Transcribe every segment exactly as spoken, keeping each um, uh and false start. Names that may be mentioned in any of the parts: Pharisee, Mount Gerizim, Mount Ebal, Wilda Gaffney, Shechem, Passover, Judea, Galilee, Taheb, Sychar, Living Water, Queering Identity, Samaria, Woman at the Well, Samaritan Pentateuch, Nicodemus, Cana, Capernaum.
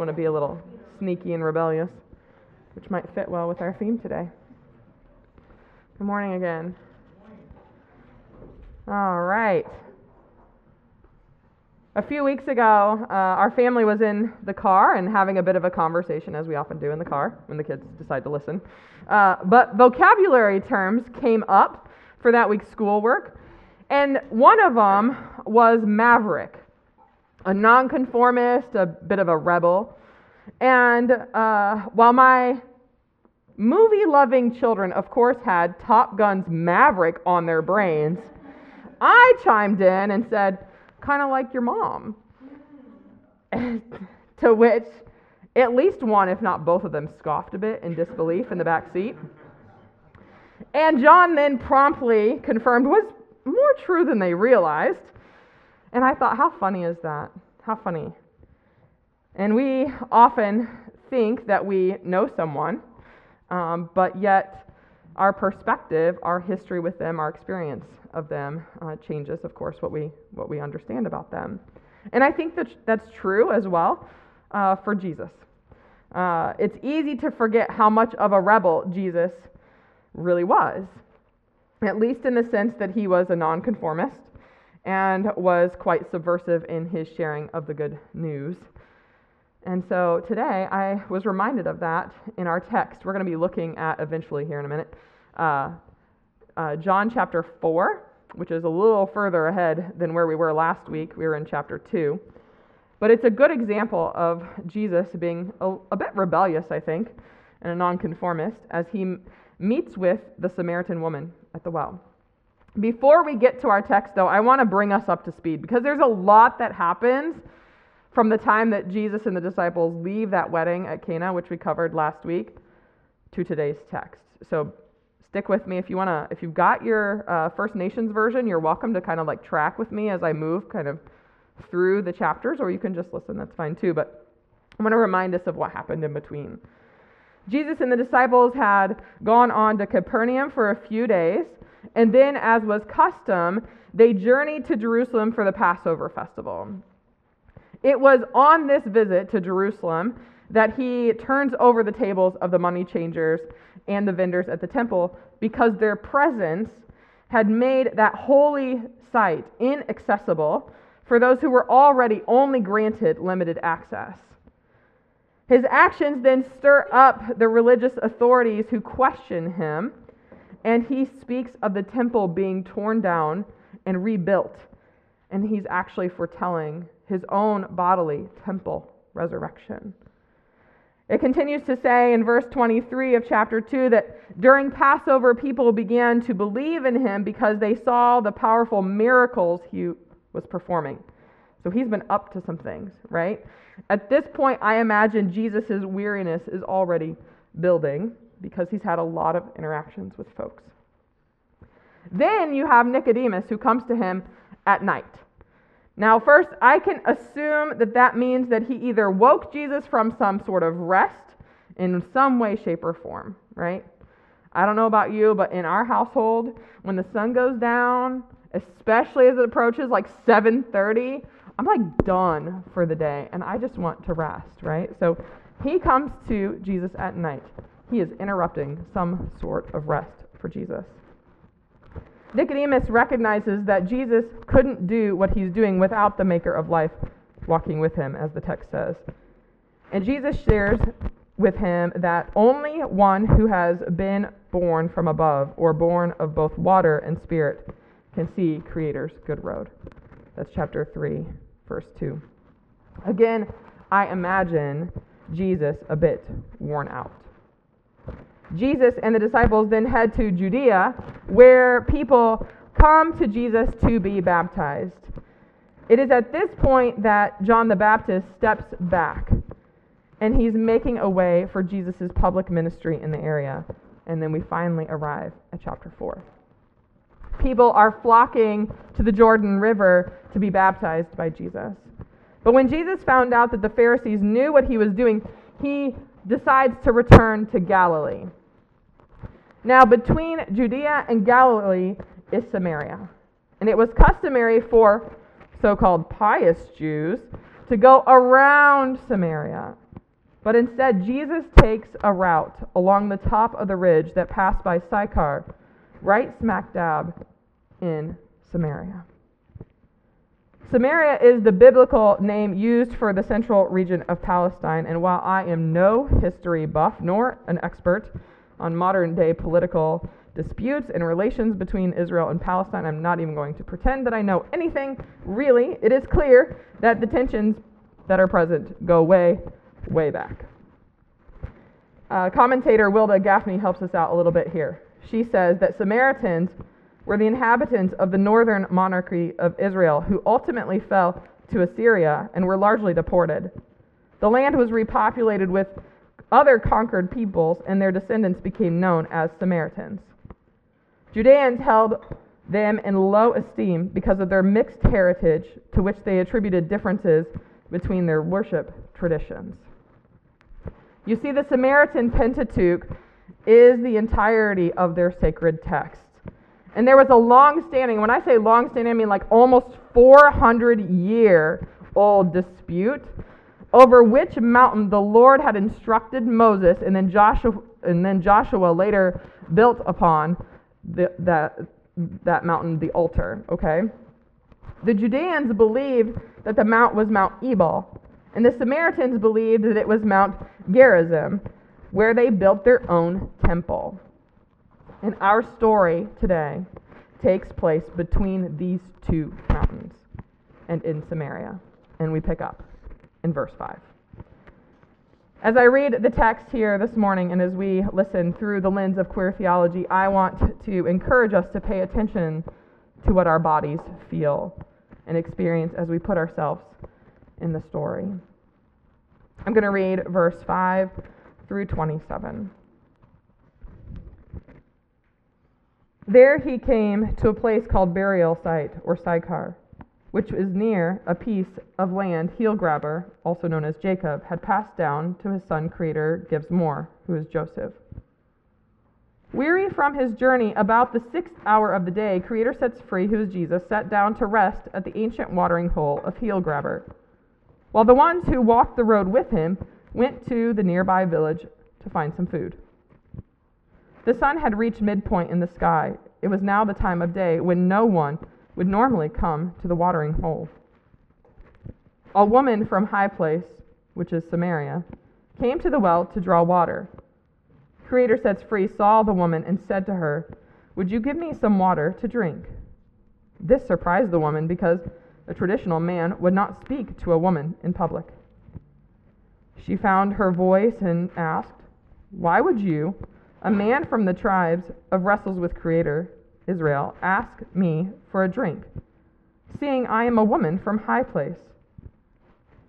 want to be a little sneaky and rebellious, which might fit well with our theme today. Good morning again. All right. A few weeks ago, uh, our family was in the car and having a bit of a conversation, as we often do in the car when the kids decide to listen. Uh, but vocabulary terms came up for that week's schoolwork, and one of them was maverick, a nonconformist, a bit of a rebel. And uh, while my movie-loving children, of course, had Top Gun's Maverick on their brains, I chimed in and said, kind of like your mom. To which at least one, if not both of them, scoffed a bit in disbelief in the back seat. And John then promptly confirmed was more true than they realized. And I thought, how funny is that? How funny. And we often think that we know someone, um, but yet our perspective, our history with them, our experience of them uh, changes, of course, what we what we understand about them. And I think that that's true as well uh, for Jesus. Uh, it's easy to forget how much of a rebel Jesus really was, at least in the sense that he was a nonconformist and was quite subversive in his sharing of the good news. And so today I was reminded of that in our text. We're going to be looking at eventually here in a minute, uh, Uh, John chapter four, which is a little further ahead than where we were last week. We were in chapter two. But it's a good example of Jesus being a, a bit rebellious, I think, and a nonconformist as he m- meets with the Samaritan woman at the well. Before we get to our text, though, I want to bring us up to speed because there's a lot that happens from the time that Jesus and the disciples leave that wedding at Cana, which we covered last week, to today's text. So stick with me if you want to. If you've got your uh, First Nations version, you're welcome to kind of like track with me as I move kind of through the chapters, or you can just listen. That's fine too. But I'm going to remind us of what happened in between. Jesus and the disciples had gone on to Capernaum for a few days, and then, as was custom, they journeyed to Jerusalem for the Passover festival. It was on this visit to Jerusalem that he turns over the tables of the money changers and the vendors at the temple because their presence had made that holy site inaccessible for those who were already only granted limited access. His actions then stir up the religious authorities who question him, and he speaks of the temple being torn down and rebuilt, and he's actually foretelling his own bodily temple resurrection. It continues to say in verse twenty-three of chapter two that during Passover, people began to believe in him because they saw the powerful miracles he was performing. So he's been up to some things, right? At this point, I imagine Jesus' weariness is already building because he's had a lot of interactions with folks. Then you have Nicodemus who comes to him at night. Now, first, I can assume that that means that he either woke Jesus from some sort of rest in some way, shape, or form, right? I don't know about you, but in our household, when the sun goes down, especially as it approaches like seven thirty, I'm like done for the day, and I just want to rest, right? So he comes to Jesus at night. He is interrupting some sort of rest for Jesus. Nicodemus recognizes that Jesus couldn't do what he's doing without the maker of life walking with him, as the text says. And Jesus shares with him that only one who has been born from above or born of both water and spirit can see Creator's good road. That's chapter three, verse two. Again, I imagine Jesus a bit worn out. Jesus and the disciples then head to Judea, where people come to Jesus to be baptized. It is at this point that John the Baptist steps back, and he's making a way for Jesus' public ministry in the area. And then we finally arrive at chapter four. People are flocking to the Jordan River to be baptized by Jesus. But when Jesus found out that the Pharisees knew what he was doing, he decides to return to Galilee. Now, between Judea and Galilee is Samaria. And it was customary for so-called pious Jews to go around Samaria But instead, Jesus takes a route along the top of the ridge that passed by Sychar, right smack dab in Samaria. Samaria is the biblical name used for the central region of Palestine, and while I am no history buff nor an expert on modern-day political disputes and relations between Israel and Palestine, I'm not even going to pretend that I know anything, really. It is clear that the tensions that are present go way, way back. Uh, commentator Wilda Gaffney helps us out a little bit here. She says that Samaritans were the inhabitants of the northern monarchy of Israel who ultimately fell to Assyria and were largely deported. The land was repopulated with other conquered peoples, and their descendants became known as Samaritans. Judeans held them in low esteem because of their mixed heritage, to which they attributed differences between their worship traditions. You see, the Samaritan Pentateuch is the entirety of their sacred text. And there was a long-standing, when I say long-standing, I mean like almost four hundred year old dispute over which mountain the Lord had instructed Moses, and then Joshua, and then Joshua later built upon the, that, that mountain, the altar, okay? The Judeans believed that the mount was Mount Ebal, and the Samaritans believed that it was Mount Gerizim, where they built their own temple. And our story today takes place between these two mountains and in Samaria. And we pick up in verse five. As I read the text here this morning and as we listen through the lens of queer theology, I want to encourage us to pay attention to what our bodies feel and experience as we put ourselves in the story. I'm going to read verse five through twenty-seven. There he came to a place called Burial Site, or Sychar, which is near a piece of land Heel Grabber, also known as Jacob, had passed down to his son Creator Gives More, who is Joseph. Weary from his journey, about the sixth hour of the day, Creator sets free, who is Jesus, sat down to rest at the ancient watering hole of Heel Grabber, while the ones who walked the road with him went to the nearby village to find some food. The sun had reached midpoint in the sky. It was now the time of day when no one would normally come to the watering hole. A woman from High Place, which is Samaria, came to the well to draw water. Creator sets free saw the woman and said to her, "Would you give me some water to drink?" This surprised the woman because a traditional man would not speak to a woman in public. She found her voice and asked, "Why would you, a man from the tribes of wrestles with Creator, Israel, ask me for a drink, seeing I am a woman from High Place?"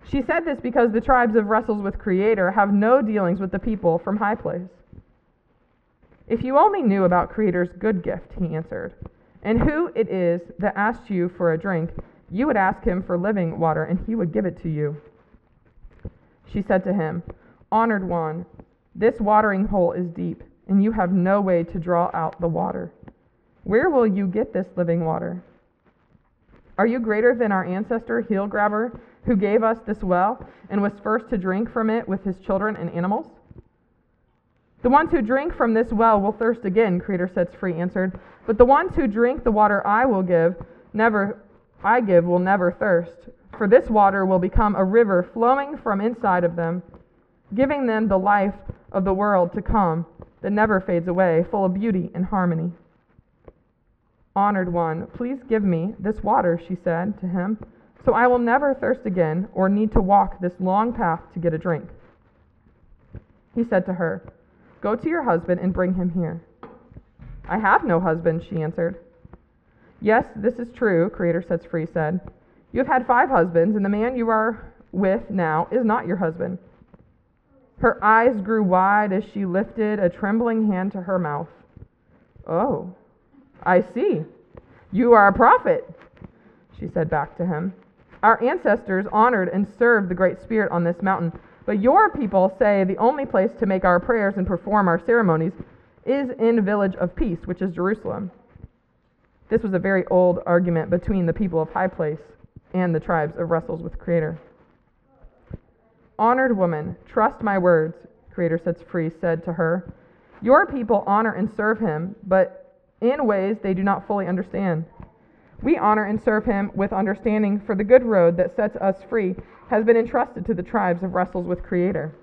She said this because the tribes of wrestles with Creator have no dealings with the people from High Place. "If you only knew about Creator's good gift," he answered, "and who it is that asked you for a drink, you would ask him for living water, and he would give it to you." She said to him, "Honored one, this watering hole is deep, and you have no way to draw out the water. Where will you get this living water? Are you greater than our ancestor Heel Grabber, who gave us this well and was first to drink from it with his children and animals?" "The ones who drink from this well will thirst again," Creator sets free answered, "but the ones who drink the water I will give, never I give will never thirst, for this water will become a river flowing from inside of them, giving them the life of the world to come that never fades away, full of beauty and harmony." "Honored one, please give me this water," she said to him, "so I will never thirst again or need to walk this long path to get a drink." He said to her, "Go to your husband and bring him here." "I have no husband," she answered. "Yes, this is true," Creator sets free said. "You have had five husbands, and the man you are with now is not your husband." Her eyes grew wide as she lifted a trembling hand to her mouth. "Oh, I see. You are a prophet," she said back to him. "Our ancestors honored and served the Great Spirit on this mountain, but your people say the only place to make our prayers and perform our ceremonies is in the village of peace, which is Jerusalem." This was a very old argument between the people of High Place and the tribes of wrestles with Creator. Honored woman, trust my words, Creator Sets Free said to her. Your people honor and serve him, but in ways they do not fully understand. We honor and serve him with understanding, for the good road that sets us free has been entrusted to the tribes of wrestles with Creator.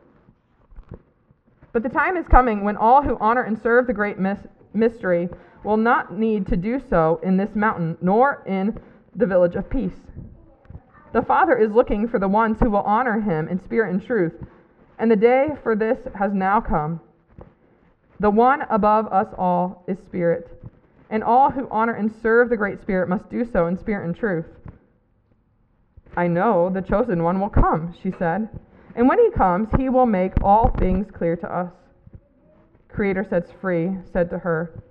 But the time is coming when all who honor and serve the great mis- mystery will not need to do so in this mountain, nor in the village of peace. The Father is looking for the ones who will honor him in spirit and truth, and the day for this has now come. The one above us all is Spirit, and all who honor and serve the Great Spirit must do so in spirit and truth. I know the Chosen One will come, she said, and when he comes, he will make all things clear to us. Creator Sets Free said to her,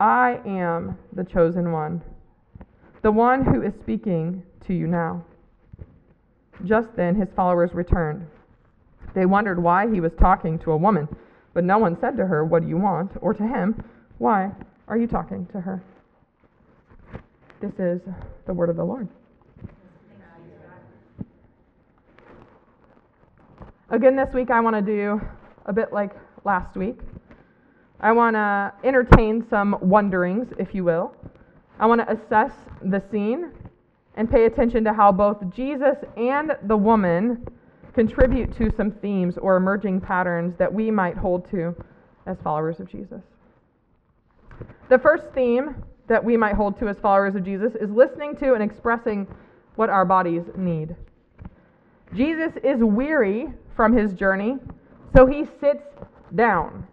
I am the Chosen One, the one who is speaking to you now. Just then his followers returned. They wondered why he was talking to a woman, but no one said to her, what do you want? Or to him, why are you talking to her? This is the word of the Lord. Again, this week I want to do a bit like last week. I want to entertain some wonderings, if you will. I want to assess the scene and pay attention to how both Jesus and the woman contribute to some themes or emerging patterns that we might hold to as followers of Jesus. The first theme that we might hold to as followers of Jesus is listening to and expressing what our bodies need. Jesus is weary from his journey, so he sits down.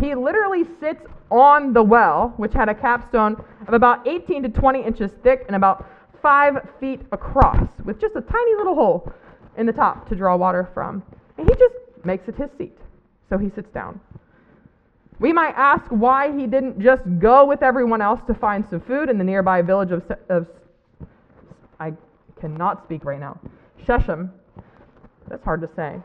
He literally sits on the well, which had a capstone of about eighteen to twenty inches thick and about five feet across, with just a tiny little hole in the top to draw water from. And he just makes it his seat, so he sits down. We might ask why he didn't just go with everyone else to find some food in the nearby village of, of I cannot speak right now, Shechem. That's hard to say.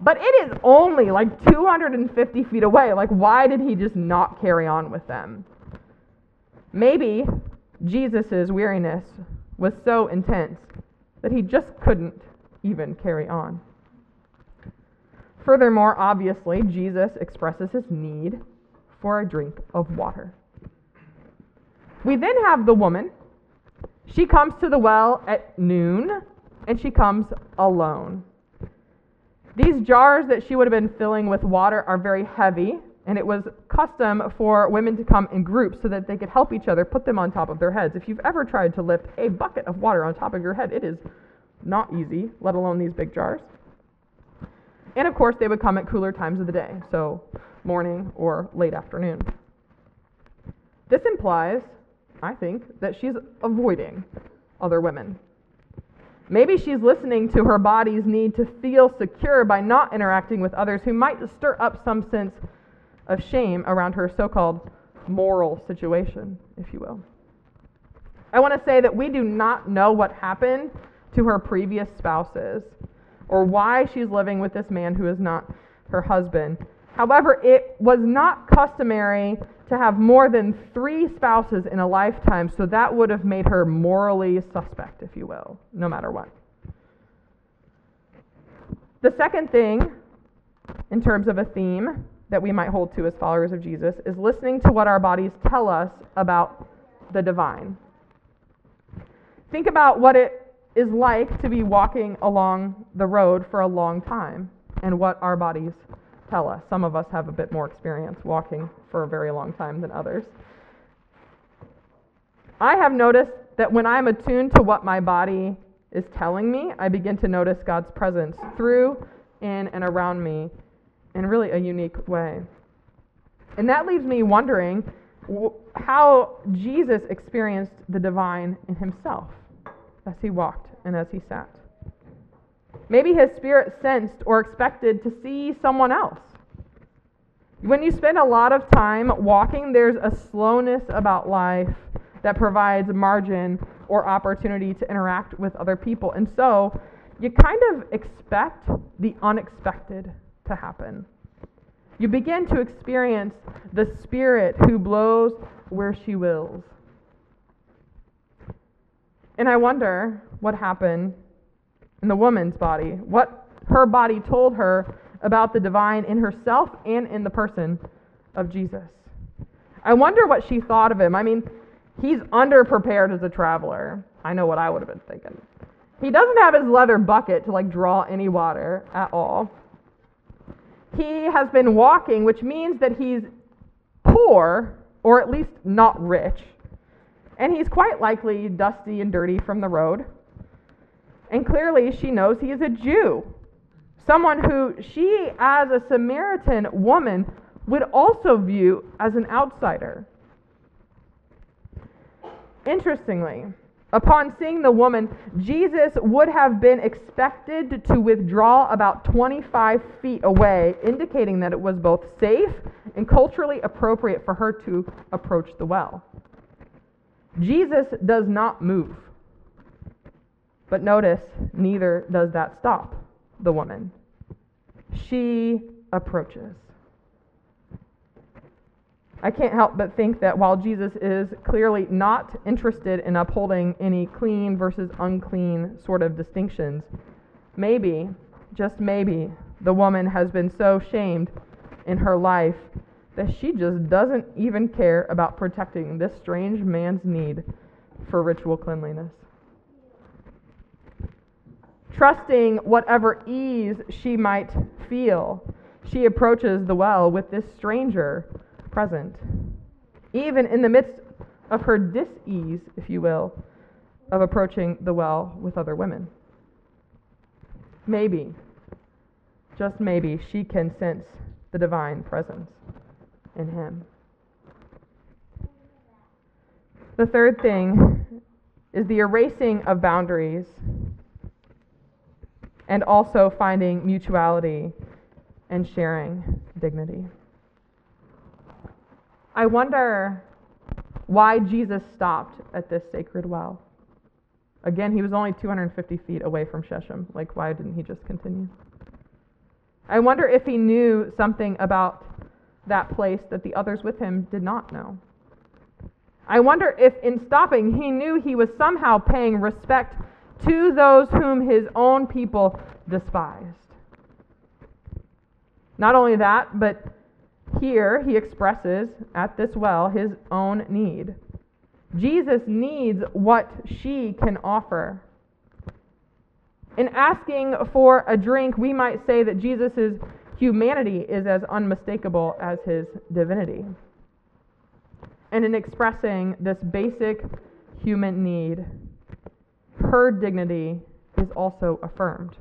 But it is only like two hundred fifty feet away. Like, why did he just not carry on with them? Maybe Jesus' weariness was so intense that he just couldn't even carry on. Furthermore, obviously, Jesus expresses his need for a drink of water. We then have the woman. She comes to the well at noon, and she comes alone. These jars that she would have been filling with water are very heavy, and it was custom for women to come in groups so that they could help each other put them on top of their heads. If you've ever tried to lift a bucket of water on top of your head, it is not easy, let alone these big jars. And of course, they would come at cooler times of the day, so morning or late afternoon. This implies, I think, that she's avoiding other women. Maybe she's listening to her body's need to feel secure by not interacting with others who might stir up some sense of shame around her so-called moral situation, if you will. I want to say that we do not know what happened to her previous spouses or why she's living with this man who is not her husband. However, it was not customary to have more than three spouses in a lifetime, so that would have made her morally suspect, if you will, no matter what. The second thing, in terms of a theme that we might hold to as followers of Jesus, is listening to what our bodies tell us about the divine. Think about what it is like to be walking along the road for a long time and what our bodies tell us. Some of us have a bit more experience walking for a very long time than others. I have noticed that when I'm attuned to what my body is telling me, I begin to notice God's presence through, in, and around me in really a unique way. And that leaves me wondering how Jesus experienced the divine in himself as he walked and as he sat. Maybe his spirit sensed or expected to see someone else. When you spend a lot of time walking, there's a slowness about life that provides margin or opportunity to interact with other people. And so you kind of expect the unexpected to happen. You begin to experience the Spirit who blows where she wills. And I wonder what happened in the woman's body. What her body told her about the divine in herself and in the person of Jesus. I wonder what she thought of him. I mean, he's underprepared as a traveler. I know what I would have been thinking. He doesn't have his leather bucket to, like, draw any water at all. He has been walking, which means that he's poor, or at least not rich. And he's quite likely dusty and dirty from the road. And clearly she knows he is a Jew, someone who she, as a Samaritan woman, would also view as an outsider. Interestingly, upon seeing the woman, Jesus would have been expected to withdraw about twenty-five feet away, indicating that it was both safe and culturally appropriate for her to approach the well. Jesus does not move. But notice, neither does that stop the woman. She approaches. I can't help but think that while Jesus is clearly not interested in upholding any clean versus unclean sort of distinctions, maybe, just maybe, the woman has been so shamed in her life that she just doesn't even care about protecting this strange man's need for ritual cleanliness. Trusting whatever ease she might feel, she approaches the well with this stranger present, even in the midst of her dis-ease, if you will, of approaching the well with other women. Maybe, just maybe, she can sense the divine presence in him. The third thing is the erasing of boundaries and also finding mutuality and sharing dignity. I wonder why Jesus stopped at this sacred well. Again, he was only two hundred fifty feet away from Shechem. Like, why didn't he just continue? I wonder if he knew something about that place that the others with him did not know. I wonder if in stopping, he knew he was somehow paying respect to those whom his own people despised. Not only that, but here, he expresses, at this well, his own need. Jesus needs what she can offer. In asking for a drink, we might say that Jesus' humanity is as unmistakable as his divinity. And in expressing this basic human need, her dignity is also affirmed.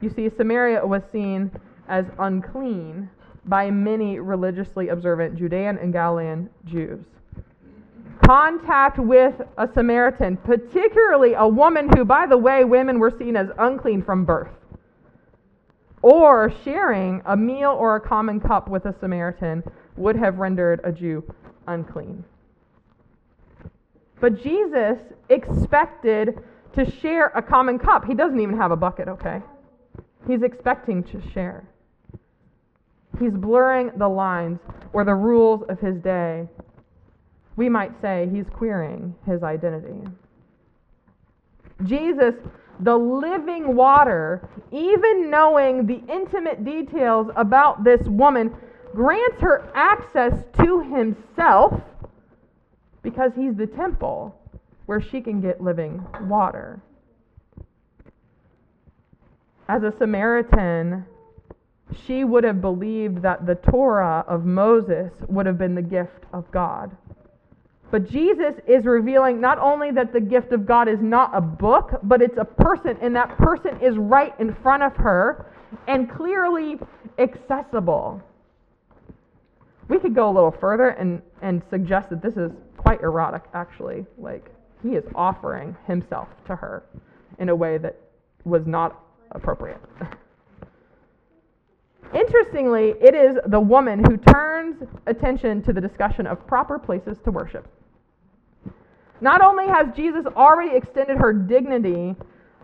You see, Samaria was seen as unclean by many religiously observant Judean and Galilean Jews. Contact with a Samaritan, particularly a woman who, by the way, women were seen as unclean from birth, or sharing a meal or a common cup with a Samaritan would have rendered a Jew unclean. But Jesus expected to share a common cup. He doesn't even have a bucket, okay? He's expecting to share. He's blurring the lines or the rules of his day. We might say he's queering his identity. Jesus, the living water, even knowing the intimate details about this woman, grants her access to himself because he's the temple where she can get living water. As a Samaritan, she would have believed that the Torah of Moses would have been the gift of God. But Jesus is revealing not only that the gift of God is not a book, but it's a person, and that person is right in front of her and clearly accessible. We could go a little further and, and suggest that this is quite erotic, actually. Like, he is offering himself to her in a way that was not appropriate. Interestingly, it is the woman who turns attention to the discussion of proper places to worship. Not only has Jesus already extended her dignity,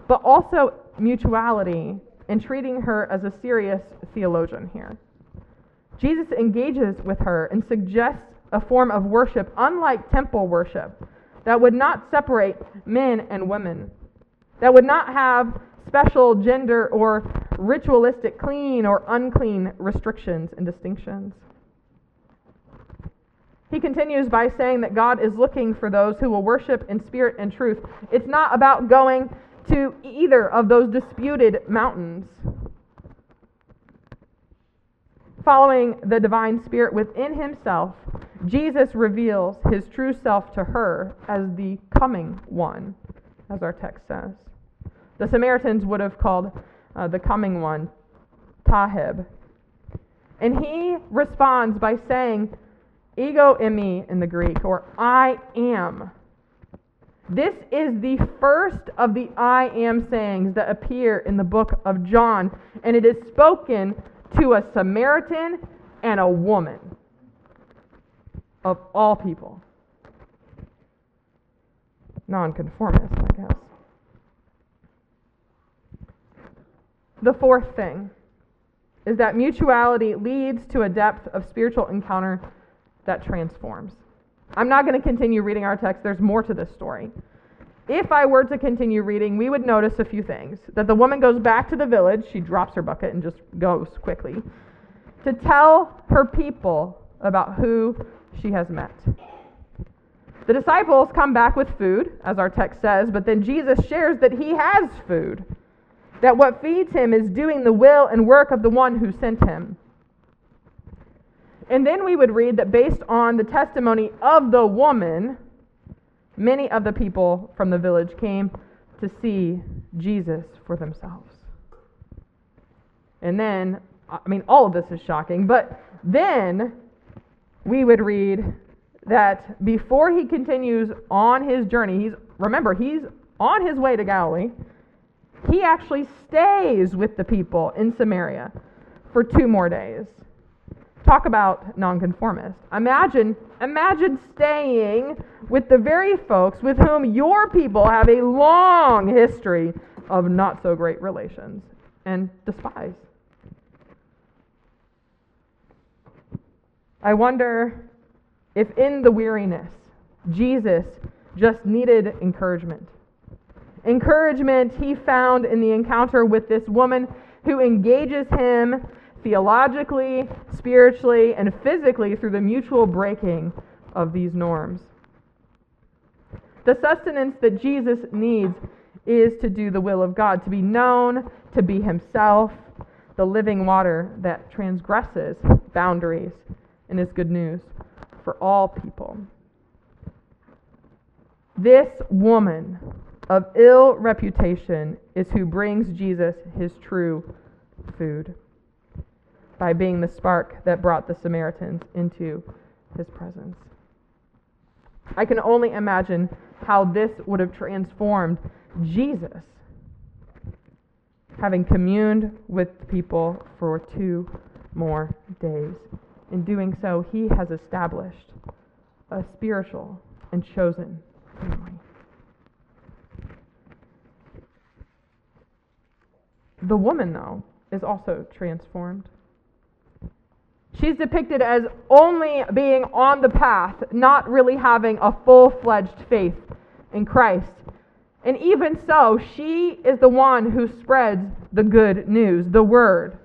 but also mutuality in treating her as a serious theologian here. Jesus engages with her and suggests a form of worship, unlike temple worship, that would not separate men and women, that would not have special gender or ritualistic clean or unclean restrictions and distinctions. He continues by saying that God is looking for those who will worship in spirit and truth. It's not about going to either of those disputed mountains. Following the divine spirit within himself, Jesus reveals his true self to her as the coming one, as our text says. The Samaritans would have called uh, the coming one Taheb. And he responds by saying, ego imi in the Greek, or I am. This is the first of the I am sayings that appear in the book of John, and it is spoken to a Samaritan and a woman, of all people. Nonconformist, I guess. The fourth thing is that mutuality leads to a depth of spiritual encounter that transforms. I'm not going to continue reading our text. There's more to this story. If I were to continue reading, we would notice a few things. That the woman goes back to the village. She drops her bucket and just goes quickly to tell her people about who she has met. The disciples come back with food, as our text says, but then Jesus shares that he has food, that what feeds him is doing the will and work of the one who sent him. And then we would read that based on the testimony of the woman, many of the people from the village came to see Jesus for themselves. And then, I mean, all of this is shocking, but then we would read that before he continues on his journey, he's remember, he's on his way to Galilee, he actually stays with the people in Samaria for two more days. Talk about nonconformist. Imagine, imagine staying with the very folks with whom your people have a long history of not so great relations and despise. I wonder if in the weariness, Jesus just needed encouragement. Encouragement he found in the encounter with this woman who engages him theologically, spiritually, and physically through the mutual breaking of these norms. The sustenance that Jesus needs is to do the will of God, to be known, to be himself, the living water that transgresses boundaries and is good news for all people. This woman of ill reputation is who brings Jesus his true food, by being the spark that brought the Samaritans into his presence. I can only imagine how this would have transformed Jesus, having communed with people for two more days. In doing so, he has established a spiritual and chosen family. The woman, though, is also transformed. She's depicted as only being on the path, not really having a full-fledged faith in Christ. And even so, she is the one who spreads the good news, the word,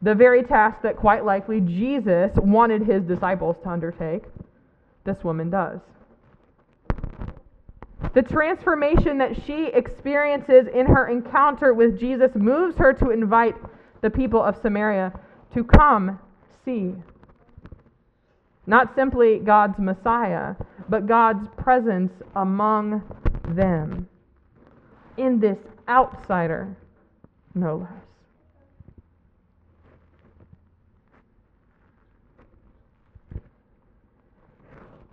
the very task that quite likely Jesus wanted his disciples to undertake. This woman does. The transformation that she experiences in her encounter with Jesus moves her to invite the people of Samaria to come see. Not simply God's Messiah, but God's presence among them, in this outsider, no less.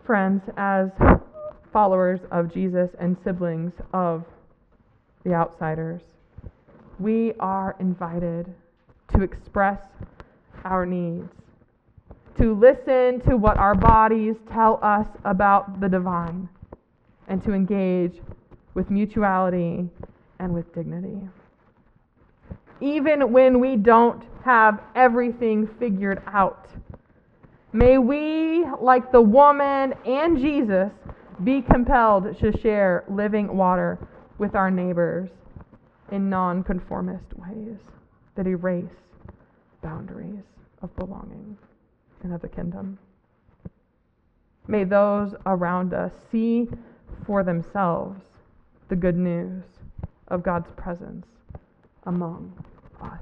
Friends, as followers of Jesus and siblings of the outsiders, we are invited to express our needs, to listen to what our bodies tell us about the divine, and to engage with mutuality and with dignity. Even when we don't have everything figured out, may we, like the woman and Jesus, be compelled to share living water with our neighbors in nonconformist ways that erase boundaries of belonging and of the kingdom. May those around us see for themselves the good news of God's presence among us.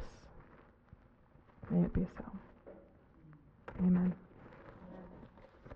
May it be so. Amen.